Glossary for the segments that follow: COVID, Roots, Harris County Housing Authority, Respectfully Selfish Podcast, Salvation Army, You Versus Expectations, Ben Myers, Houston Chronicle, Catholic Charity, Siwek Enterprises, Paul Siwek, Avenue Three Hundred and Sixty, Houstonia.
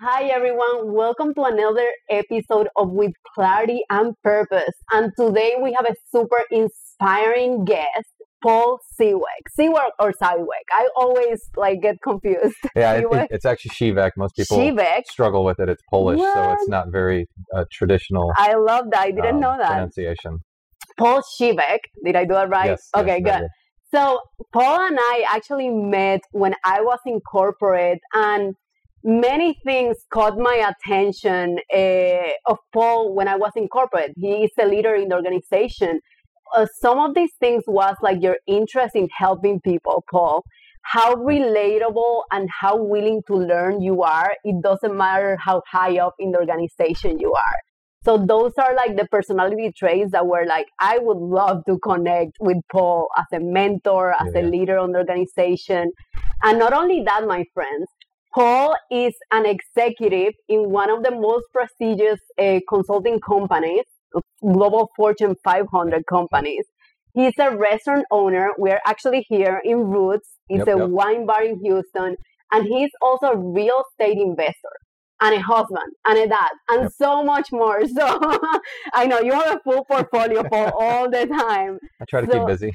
Hi everyone, welcome to another episode of With Clarity and Purpose. And today we have a super inspiring guest, Paul Siwek. Siwek or Siwek? I always get confused. Yeah, it's actually Siwek. Most people struggle with it. It's Polish, so it's not very traditional. I love that. I didn't know that. Pronunciation. Paul Siwek. Did I do it right? Yes. Okay, yes, good. So Paul and I actually met when I was in corporate, and many things caught my attention of Paul when I was in corporate. He is a leader in the organization. Some of these things was your interest in helping people, Paul. How relatable and how willing to learn you are. It doesn't matter how high up in the organization you are. So those are the personality traits that were I would love to connect with Paul as a mentor, as a leader on the organization. And not only that, my friends, Paul is an executive in one of the most prestigious consulting companies, global Fortune 500 companies. He's a restaurant owner. We're actually here in Roots. It's a wine bar in Houston. And he's also a real estate investor and a husband and a dad and so much more. So I know you have a full portfolio, Paul, all the time. I try to keep busy.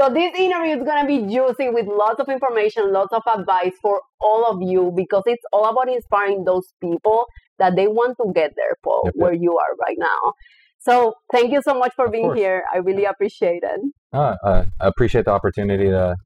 So this interview is going to be juicy with lots of information, lots of advice for all of you, because it's all about inspiring those people that they want to get there, Paul, where you are right now. So thank you so much for being here. I really appreciate it. I appreciate the opportunity to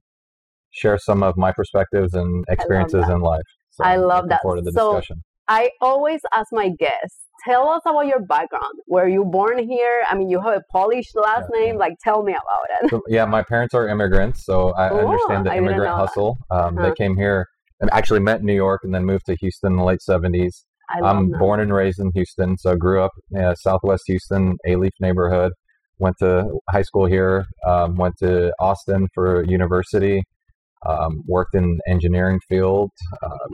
share some of my perspectives and experiences in life. So I love that. Forward to the discussion. I always ask my guests, tell us about your background. Were you born here? I mean, you have a Polish last name. Tell me about it. So, my parents are immigrants, so I understand the immigrant hustle. They came here and actually met in New York and then moved to Houston in the late 70s. I'm born and raised in Houston, so grew up in Southwest Houston, A-Leaf neighborhood. Went to high school here, went to Austin for university. Worked in engineering field,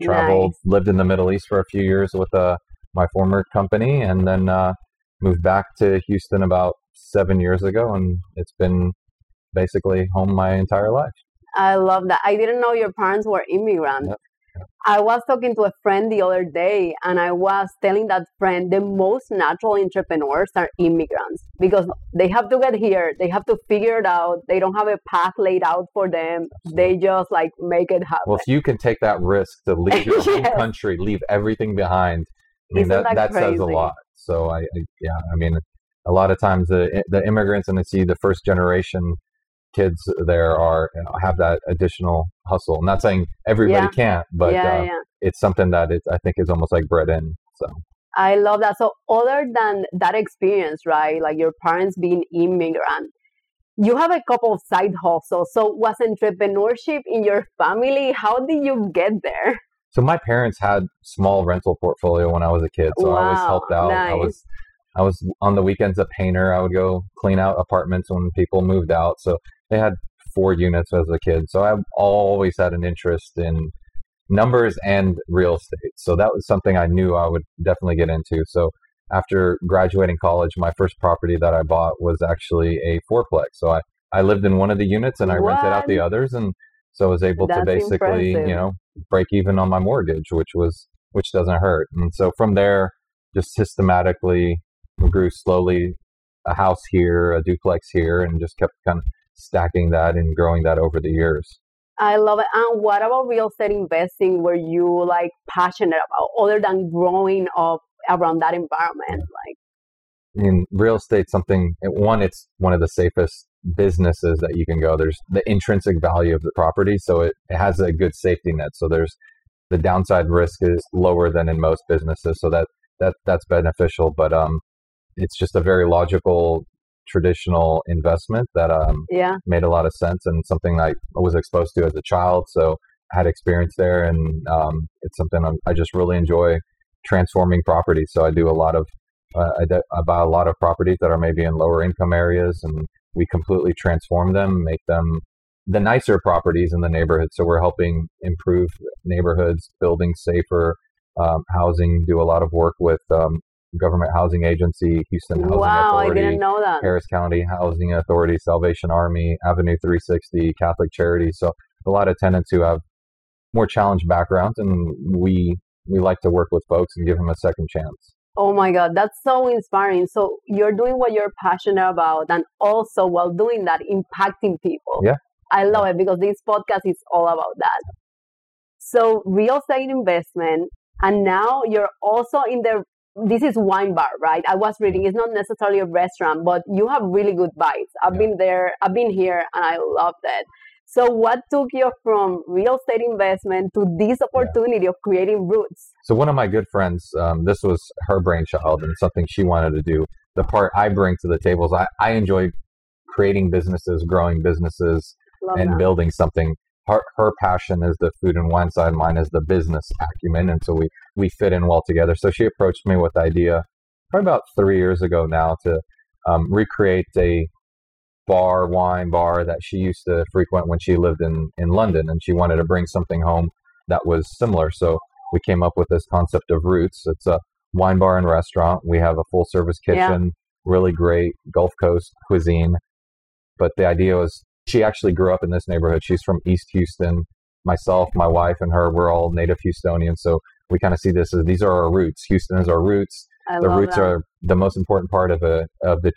traveled, lived in the Middle East for a few years with my former company, and then moved back to Houston about 7 years ago, and it's been basically home my entire life. I love that. I didn't know your parents were immigrants. Yep. I was talking to a friend the other day, and I was telling that friend the most natural entrepreneurs are immigrants, because they have to get here, they have to figure it out, they don't have a path laid out for them. Absolutely. They just make it happen. Well, if you can take that risk to leave your home country, leave everything behind, I mean, that says a lot. So a lot of times the immigrants, and I see the first generation kids there have that additional hustle. I'm not saying everybody can't, but it's something that I think is almost bred in. So I love that. So other than that experience, right? Your parents being immigrant, you have a couple of side hustles. So was entrepreneurship in your family? How did you get there? So my parents had small rental portfolio when I was a kid, so I always helped out. Nice. I was on the weekends a painter. I would go clean out apartments when people moved out. So they had 4 units as a kid. So I've always had an interest in numbers and real estate. So that was something I knew I would definitely get into. So after graduating college, my first property that I bought was actually a 4-plex. So I lived in one of the units and I rented out the others, and so I was able to basically, break even on my mortgage, which doesn't hurt. And so from there, just systematically grew slowly, a house here, a duplex here, and just kept kind of stacking that and growing that over the years. I love it. And what about real estate investing? Were you passionate about, other than growing up around that environment? In real estate, it's one of the safest businesses that you can go. There's the intrinsic value of the property, so it has a good safety net. So there's the downside risk is lower than in most businesses, so that's beneficial. But it's just a very logical, traditional investment that made a lot of sense, and something I was exposed to as a child, so I had experience there. And it's something I just really enjoy, transforming property. So I do a lot of I buy a lot of properties that are maybe in lower income areas, and we completely transform them, make them the nicer properties in the neighborhood. So we're helping improve neighborhoods, building safer housing, do a lot of work with Government Housing Agency, Houston Housing Authority. I didn't know that. Harris County Housing Authority, Salvation Army, Avenue 360, Catholic Charity. So a lot of tenants who have more challenged backgrounds, and we like to work with folks and give them a second chance. Oh my God, that's so inspiring. So you're doing what you're passionate about, and also while doing that, impacting people. Yeah. I love it, because this podcast is all about that. So real estate investment, and now you're also in the, this is wine bar, right? I was reading, it's not necessarily a restaurant, but you have really good bites. I've been there, I've been here, and I loved it. So what took you from real estate investment to this opportunity of creating Roots? So one of my good friends, this was her brainchild and something she wanted to do. The part I bring to the table is I enjoy creating businesses, growing businesses, building something. Her passion is the food and wine side, mine is the business acumen. And so we fit in well together. So she approached me with the idea probably about 3 years ago now to recreate a wine bar that she used to frequent when she lived in London, and she wanted to bring something home that was similar. So we came up with this concept of Roots. It's a wine bar and restaurant. We have a full service kitchen, really great Gulf Coast cuisine. But the idea was, she actually grew up in this neighborhood. She's from East Houston. Myself, my wife, and her, we're all native Houstonians. So we kind of see this as, these are our roots. Houston is our roots. The roots are the most important part of the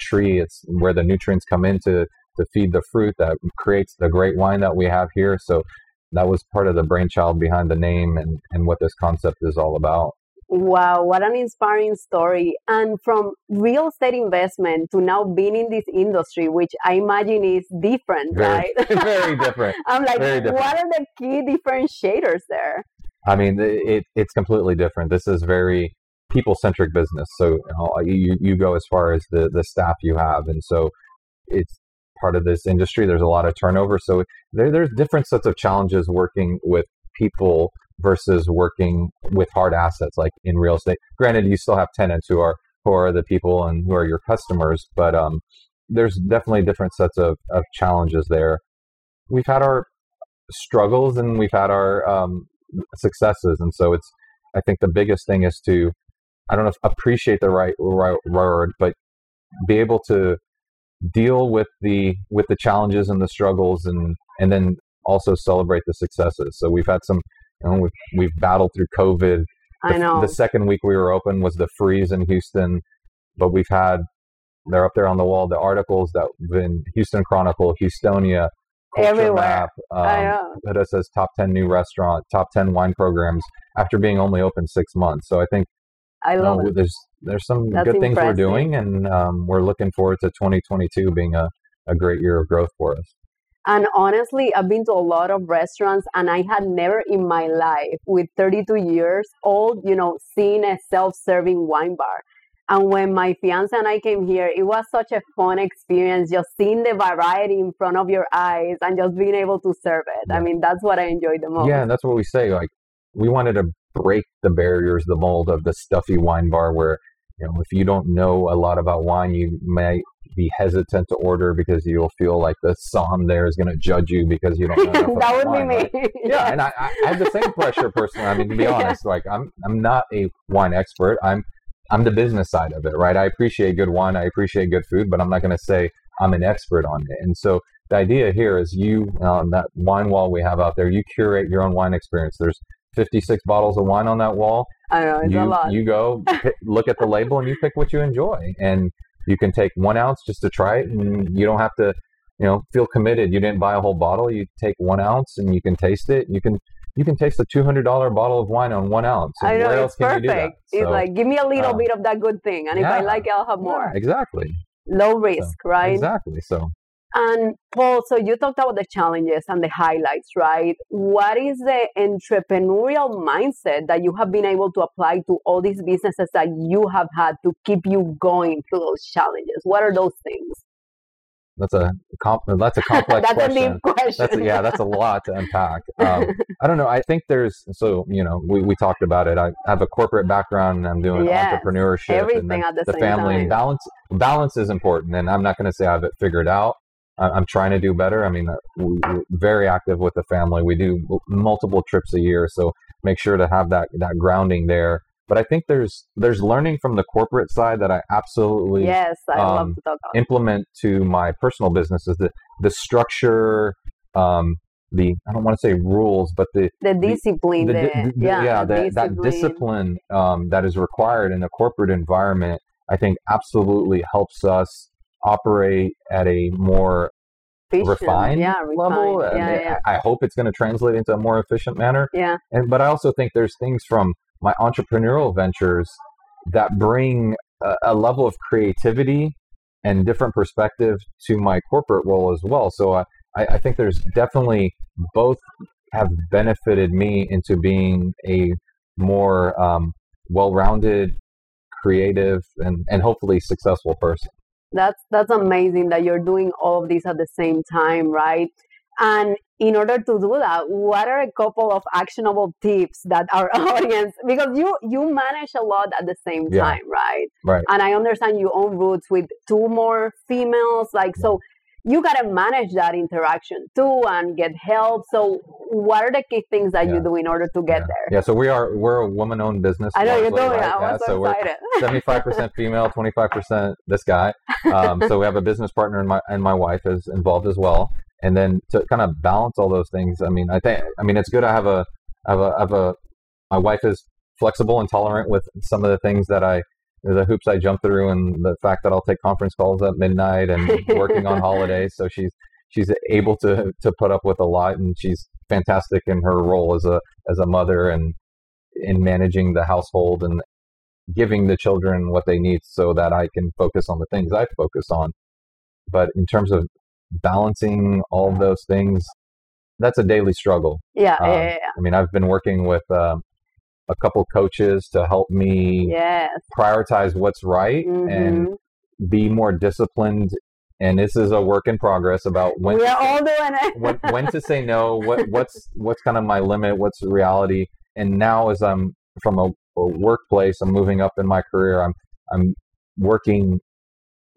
tree. It's where the nutrients come in to feed the fruit that creates the great wine that we have here. So that was part of the brainchild behind the name and what this concept is all about. Wow, what an inspiring story. And from real estate investment to now being in this industry, which I imagine is different, right? Very different. I'm like, what are the key differentiators there? I mean, it's completely different. This is very people-centric business. So you go as far as the staff you have. And so it's part of this industry. There's a lot of turnover. So there's different sets of challenges working with people versus working with hard assets like in real estate. Granted, you still have tenants who are the people and who are your customers, but there's definitely different sets of challenges there. We've had our struggles and we've had our successes, and so it's, I think the biggest thing is to, I don't know if appreciate the right word, but be able to deal with the challenges and the struggles, and then also celebrate the successes. So we've had some. And we've battled through COVID. I know. The second week we were open was the freeze in Houston, but we've had, they're up there on the wall, the articles that have been Houston Chronicle, Houstonia, Culture Map, put us as top 10 new restaurant, top 10 wine programs after being only open 6 months. So I think I love it. There's some That's good things impressive. We're doing, and we're looking forward to 2022 being a great year of growth for us. And honestly, I've been to a lot of restaurants, and I had never in my life, with 32 years old, seen a self-serving wine bar. And when my fiance and I came here, it was such a fun experience, just seeing the variety in front of your eyes and just being able to serve it. Yeah. I mean, that's what I enjoyed the most. Yeah, and that's what we say. Like, we wanted to break the barriers, the mold of the stuffy wine bar where, if you don't know a lot about wine, you may be hesitant to order because you'll feel like the son there is going to judge you because you don't know. That would wine, be me. Right? Yeah, and I have the same pressure personally. I mean, to be honest, like I'm not a wine expert. I'm the business side of it, right? I appreciate good wine, I appreciate good food, but I'm not going to say I'm an expert on it. And so the idea here is you on that wine wall we have out there, you curate your own wine experience. There's 56 bottles of wine on that wall. I know, it's a lot. You go look at the label and you pick what you enjoy, and you can take 1 ounce just to try it, and you don't have to, feel committed. You didn't buy a whole bottle. You take 1 ounce and you can taste it. You can taste a $200 bottle of wine on 1 ounce. I know, it's perfect. It's like, give me a little bit of that good thing, and if I like it, I'll have more. Exactly. Low risk, right? Exactly. So And Paul, so you talked about the challenges and the highlights, right? What is the entrepreneurial mindset that you have been able to apply to all these businesses that you have had to keep you going through those challenges? What are those things? That's a complex that's question. That's a deep question. That's a lot to unpack. I don't know. I think we talked about it. I have a corporate background and I'm doing entrepreneurship. Everything and at the same family time. Balance is important. And I'm not going to say I have it figured out. I'm trying to do better. I mean, we're very active with the family. We do multiple trips a year. So make sure to have that grounding there. But I think there's learning from the corporate side that I absolutely love to talk about. Implement to my personal businesses. The structure, I don't want to say rules, but the discipline that is required in a corporate environment, I think absolutely helps us operate at a more refined level. Yeah. I hope it's going to translate into a more efficient manner. Yeah. But I also think there's things from my entrepreneurial ventures that bring a level of creativity and different perspective to my corporate role as well. So I think there's definitely both have benefited me into being a more well-rounded, creative, and hopefully successful person. That's amazing that you're doing all of these at the same time, right? And in order to do that, what are a couple of actionable tips that our audience, because you manage a lot at the same time, right? Right. And I understand you own Roots with 2 more females, so you got to manage that interaction too and get help. So what are the key things that you do in order to get there? Yeah, so we're a woman-owned business. I know you're doing that. I'm so excited. 75% female, 25% this guy. So we have a business partner and my wife is involved as well. And then to kind of balance all those things, I think it's good. My wife is flexible and tolerant with some of the things the hoops I jump through, and the fact that I'll take conference calls at midnight and working on holidays. So she's able to put up with a lot, and she's fantastic in her role as a mother and in managing the household and giving the children what they need so that I can focus on the things I focus on. But in terms of balancing all those things, that's a daily struggle. I mean, I've been working with a couple coaches to help me prioritize what's right and be more disciplined. And this is a work in progress about when to say no, what's kind of my limit, what's reality. And now as I'm from a workplace, I'm moving up in my career, I'm working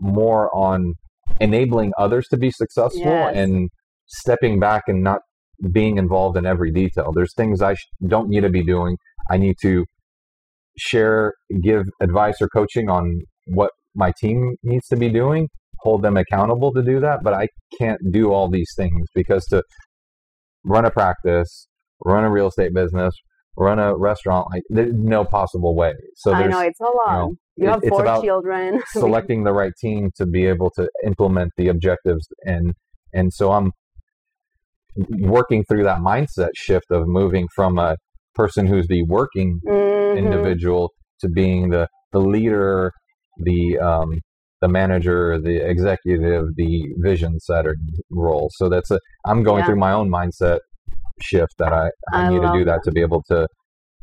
more on enabling others to be successful and stepping back and not being involved in every detail. There's things I don't need to be doing. I need to give advice or coaching on what my team needs to be doing, hold them accountable to do that. But I can't do all these things, because to run a practice, run a real estate business, run a restaurant, there's no possible way. So I know it's a lot. You have 4 children. Selecting the right team to be able to implement the objectives, and so I'm working through that mindset shift of moving from a person who's the working individual to being the leader, the manager, the executive, the vision setter role. So that's I'm going through my own mindset shift that I need to do that to be able to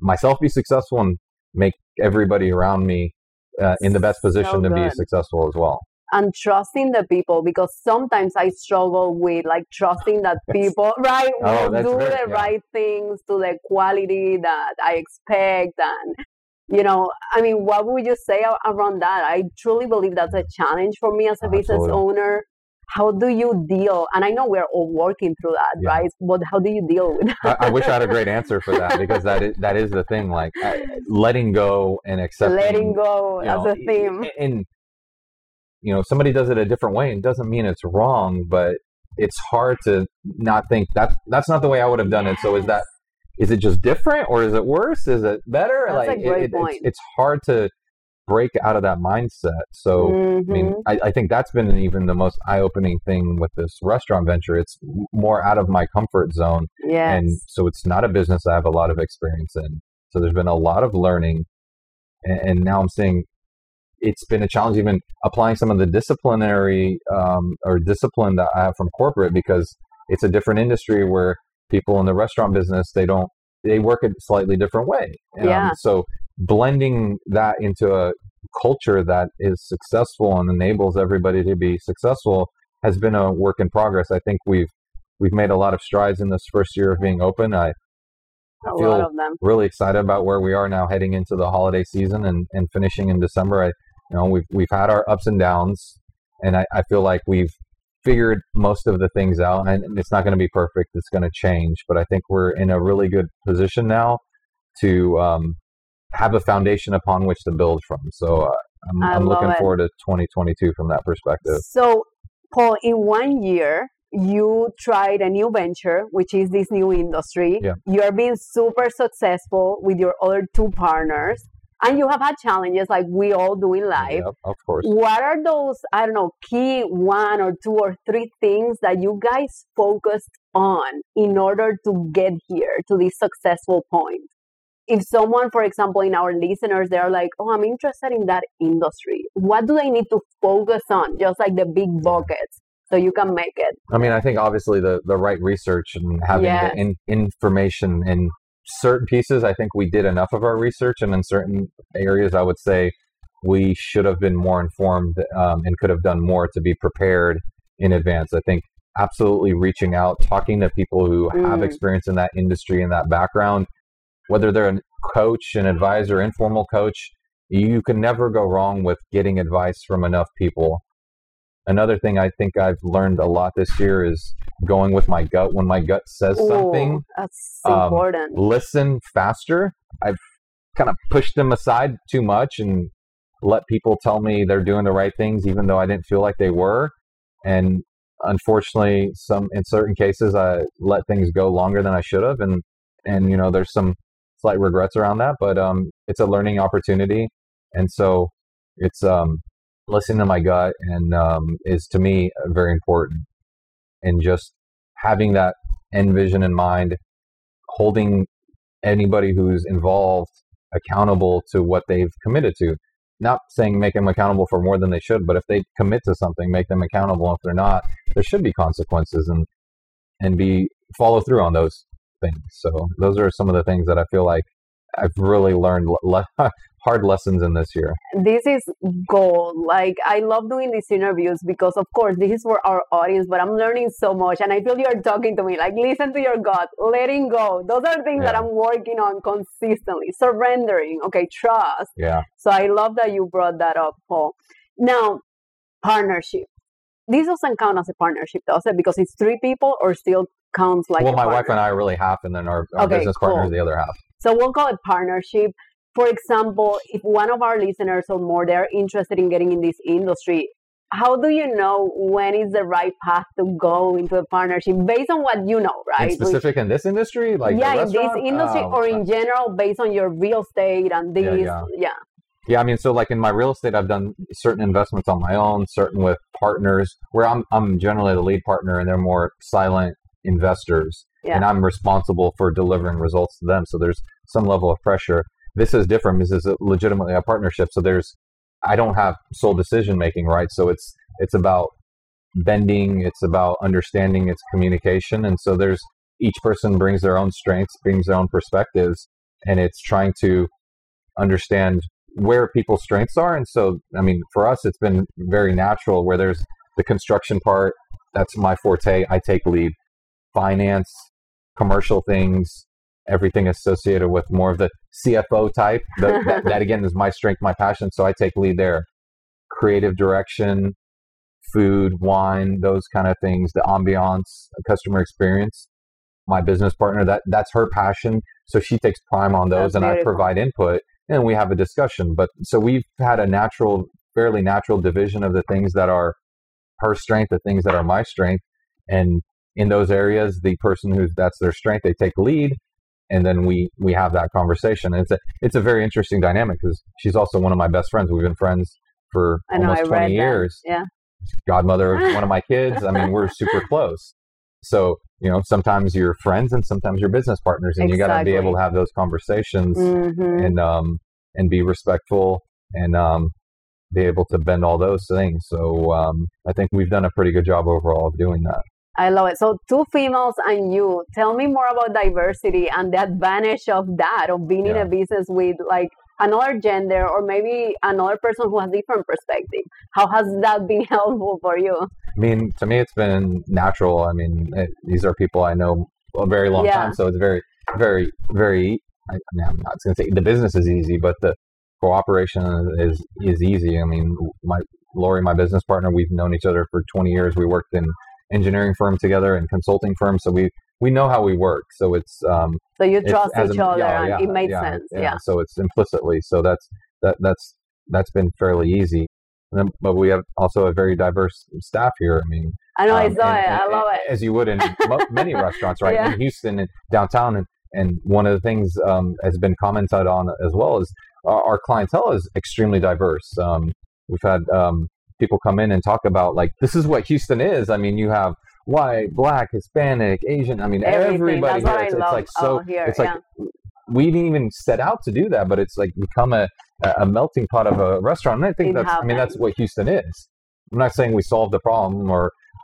myself be successful and make everybody around me in the best position to be successful as well. And trusting the people, because sometimes I struggle with trusting that people will do the right things to the quality that I expect. And, what would you say around that? I truly believe that's a challenge for me as a business owner. How do you deal? And I know we're all working through that, right? But how do you deal with that? I wish I had a great answer for that, because that is the thing, letting go and accepting. Letting go as a theme. And, somebody does it a different way, and doesn't mean it's wrong, but it's hard to not think that's not the way I would have done it. So is it just different, or is it worse? Is it better? That's a great point. It's hard to break out of that mindset. So, I think that's been even the most eye-opening thing with this restaurant venture. It's more out of my comfort zone. Yes. And so it's not a business I have a lot of experience in. So there's been a lot of learning, and now I'm seeing it's been a challenge even applying some of the disciplinary or discipline that I have from corporate, because it's a different industry where people in the restaurant business, they work a slightly different way. So blending that into a culture that is successful and enables everybody to be successful has been a work in progress. I think we've made a lot of strides in this first year of being open. I feel really excited about where we are now heading into the holiday season and finishing in December. We've had our ups and downs, and I feel like we've figured most of the things out, and it's not going to be perfect. It's going to change, but I think we're in a really good position now to have a foundation upon which to build from. So I'm looking forward to 2022 from that perspective. So Paul, in 1 year, you tried a new venture, which is this new industry. Yeah. You're being super successful with your other two partners, and you have had challenges like we all do in life. Yeah, of course. What are those, key one or two or three things that you guys focused on in order to get here to this successful point? If someone, for example, in our listeners, they're like, oh, I'm interested in that industry. What do they need to focus on? Just like the big buckets. So you can make it. I think obviously the right research and having the information in certain pieces, I think we did enough of our research. And in certain areas, I would say we should have been more informed and could have done more to be prepared in advance. I think absolutely reaching out, talking to people who have experience in that industry and that background, whether they're a coach, an advisor, informal coach, you can never go wrong with getting advice from enough people. Another thing I think I've learned a lot this year is going with my gut. When my gut says something, that's important. Listen faster. I've kind of pushed them aside too much and let people tell me they're doing the right things, even though I didn't feel like they were. And unfortunately, in certain cases, I let things go longer than I should have. And there's some slight regrets around that, but it's a learning opportunity. And so it's... listening to my gut and is to me very important, and just having that end vision in mind, holding anybody who's involved accountable to what they've committed to. Not saying make them accountable for more than they should, but if they commit to something, make them accountable. If they're not, there should be consequences and be follow through on those things. So those are some of the things that I feel like I've really learned hard lessons in this year. This is gold. Like, I love doing these interviews because, of course, this is for our audience, but I'm learning so much. And I feel you're talking to me, like, listen to your gut, letting go. Those are things that I'm working on consistently. Surrendering. Okay, trust. Yeah. So I love that you brought that up, Paul. Now, partnership. This doesn't count as a partnership, does it? Because it's three people or still counts like well, my partner? Wife and I are really half, and then our business partner is the other half. So we'll call it partnership. For example, if one of our listeners or more, they're interested in getting in this industry, how do you know when is the right path to go into a partnership based on what you know, right? In specific in this industry? Like in this industry or in general based on your real estate and this? Yeah, so like in my real estate, I've done certain investments on my own, certain with partners where I'm generally the lead partner and they're more silent investors. Yeah. And I'm responsible for delivering results to them. So there's some level of pressure. This is different. This is legitimately a partnership. So I don't have sole decision making, right? So it's about bending. It's about understanding. It's communication. And so each person brings their own strengths, brings their own perspectives, and it's trying to understand where people's strengths are. And so, for us, it's been very natural where there's the construction part. That's my forte. I take lead. Finance, commercial things, everything associated with more of the CFO type. That again is my strength, my passion. So I take lead there. Creative direction, food, wine, those kind of things, the ambiance, customer experience. My business partner, that's her passion. So she takes prime on those, and I provide input, and we have a discussion. But so we've had a fairly natural division of the things that are her strength, the things that are my strength. And in those areas, the person that's their strength, they take lead. And then we have that conversation. And it's a very interesting dynamic because she's also one of my best friends. We've been friends for almost 20 years. Yeah. Godmother of one of my kids. We're super close. So, sometimes you're friends and sometimes you're business partners, and you got to be able to have those conversations and be respectful and be able to bend all those things. So I think we've done a pretty good job overall of doing that. I love it. So two females and you. Tell me more about diversity and the advantage of that, of being in a business with like another gender or maybe another person who has different perspective. How has that been helpful for you? I mean, to me, it's been natural. I mean, these are people I know a very long time. So it's very, very, very, I'm not going to say the business is easy, but the cooperation is easy. I mean, Lori, my business partner, we've known each other for 20 years. We worked in engineering firm together and consulting firm, so we know how we work, so it's so you trust each other, and it made sense. So it's implicitly, so that's been fairly easy. And then, but we have also a very diverse staff here. I mean, I know, I saw it, I love it, as you would in many restaurants, right? In Houston and downtown, and one of the things has been commented on as well is our clientele is extremely diverse. We've had people come in and talk about, like, this is what Houston is. I mean, you have white, black, Hispanic, Asian. I mean, everybody here. It's like so. Here, it's like we didn't even set out to do that, but it's like become a melting pot of a restaurant. And I think that's what Houston is. I'm not saying we solved the problem,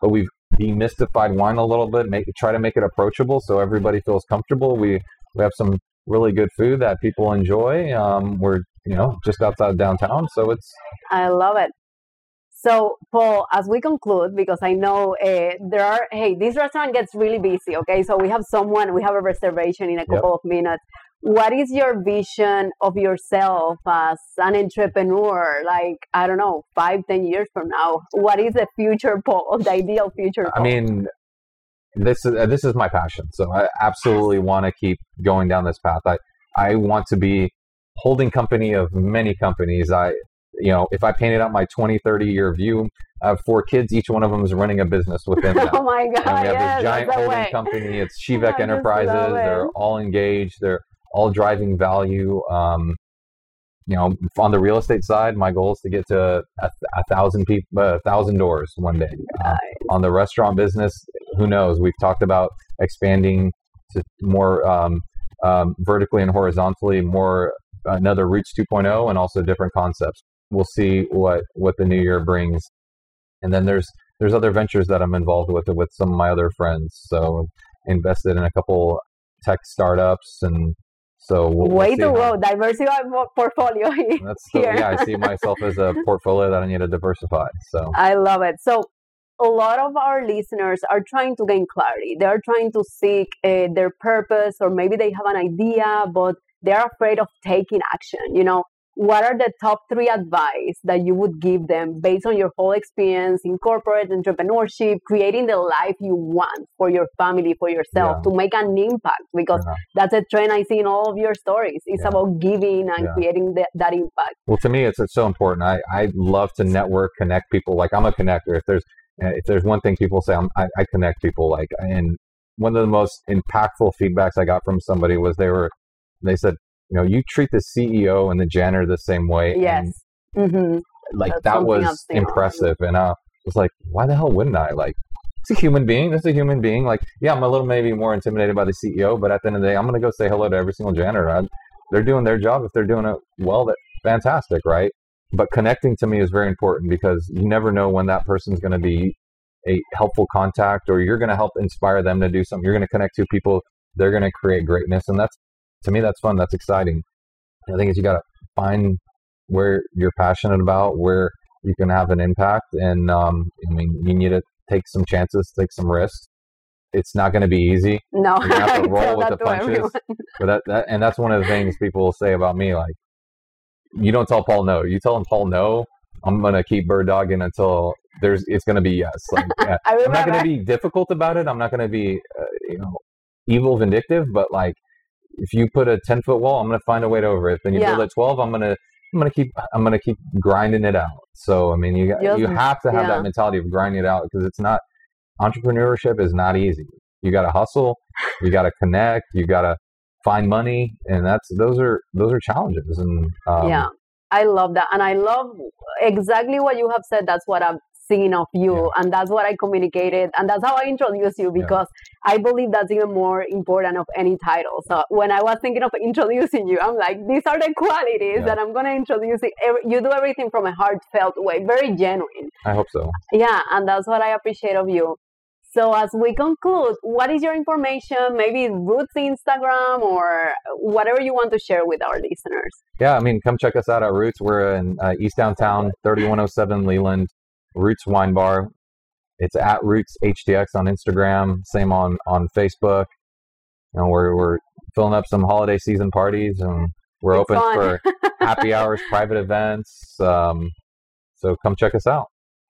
but we've demystified wine a little bit. Try to make it approachable so everybody feels comfortable. We have some really good food that people enjoy. We're just outside of downtown, so it's. I love it. So, Paul, as we conclude, because I know this restaurant gets really busy, okay? So we have a reservation in a couple of minutes. What is your vision of yourself as an entrepreneur? Like, I don't know, 5-10 years from now, what is the future, Paul, the ideal future, Paul? I mean, this is my passion. So I absolutely want to keep going down this path. I want to be holding company of many companies. If I painted out my 20-30 year view, I have 4 kids. Each one of them is running a business within that. Oh my God! And we have this giant holding company. It's Siwek Enterprises. They're all engaged. They're all driving value. On the real estate side, my goal is to get to 1,000 people, 1,000 doors one day. Nice. On the restaurant business, who knows? We've talked about expanding to more vertically and horizontally, more another Roots 2.0, and also different concepts. We'll see what the new year brings. And then there's other ventures that I'm involved with some of my other friends. So invested in a couple tech startups, and so we'll diversify portfolio. I see myself as a portfolio that I need to diversify. So I love it. So a lot of our listeners are trying to gain clarity. They are trying to seek their purpose, or maybe they have an idea, but they're afraid of taking action. What are the top 3 advice that you would give them based on your whole experience in corporate entrepreneurship, creating the life you want for your family, for yourself, to make an impact? Because that's a trend I see in all of your stories. It's about giving and creating that impact. Well, to me, it's so important. I love to network, connect people. Like, I'm a connector. If there's one thing people say, I connect people. Like, and one of the most impactful feedbacks I got from somebody was they said, you treat the CEO and the janitor the same way. Yes. And, like, that was impressive. And I was like, why the hell wouldn't I? Like, it's a human being. That's a human being. Like, I'm a little maybe more intimidated by the CEO, but at the end of the day, I'm going to go say hello to every single janitor. They're doing their job. If they're doing it well, that's fantastic, right? But connecting to me is very important, because you never know when that person's going to be a helpful contact, or you're going to help inspire them to do something. You're going to connect to people. They're going to create greatness. And to me, that's fun. That's exciting. The thing is, you got to find where you're passionate about, where you can have an impact. And you need to take some chances, take some risks. It's not going to be easy. No, you have to roll with the punches. But and that's one of the things people will say about me. Like, you don't tell Paul no. You tell him, Paul no, I'm going to keep bird dogging until it's going to be yes. Like, I'm not going to be difficult about it. I'm not going to be evil, vindictive. But like, if you put a 10-foot wall, I'm going to find a way over it. Then you build a 12. I'm going to keep grinding it out. So I mean, you have to have that mentality of grinding it out, because it's not entrepreneurship is not easy. You got to hustle. You got to connect. You got to find money, and those are challenges. And I love that, and I love exactly what you have said. That's what I've seen of you. Yeah. And that's what I communicated. And that's how I introduced you, because I believe that's even more important of any title. So when I was thinking of introducing you, I'm like, these are the qualities that I'm going to introduce. You do everything from a heartfelt way, very genuine. I hope so. Yeah. And that's what I appreciate of you. So as we conclude, what is your information? Maybe Roots Instagram or whatever you want to share with our listeners. Yeah, I mean, come check us out at Roots. We're in East Downtown, 3107 Leland, Roots Wine Bar. It's at Roots HDX on Instagram, same on Facebook. You know, we're filling up some holiday season parties, and we're open for happy hours, private events. So come check us out.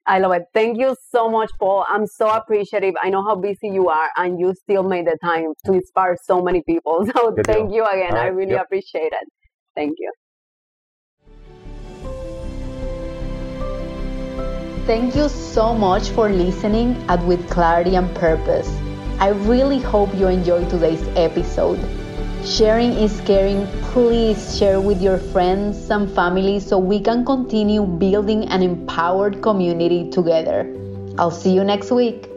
I love it. Thank you so much, Paul. I'm so appreciative. I know how busy you are, and you still made the time to inspire so many people. So thank you again. Right. I really appreciate it. Thank you. Thank you so much for listening at With Clarity and Purpose. I really hope you enjoyed today's episode. Sharing is caring. Please share with your friends and family so we can continue building an empowered community together. I'll see you next week.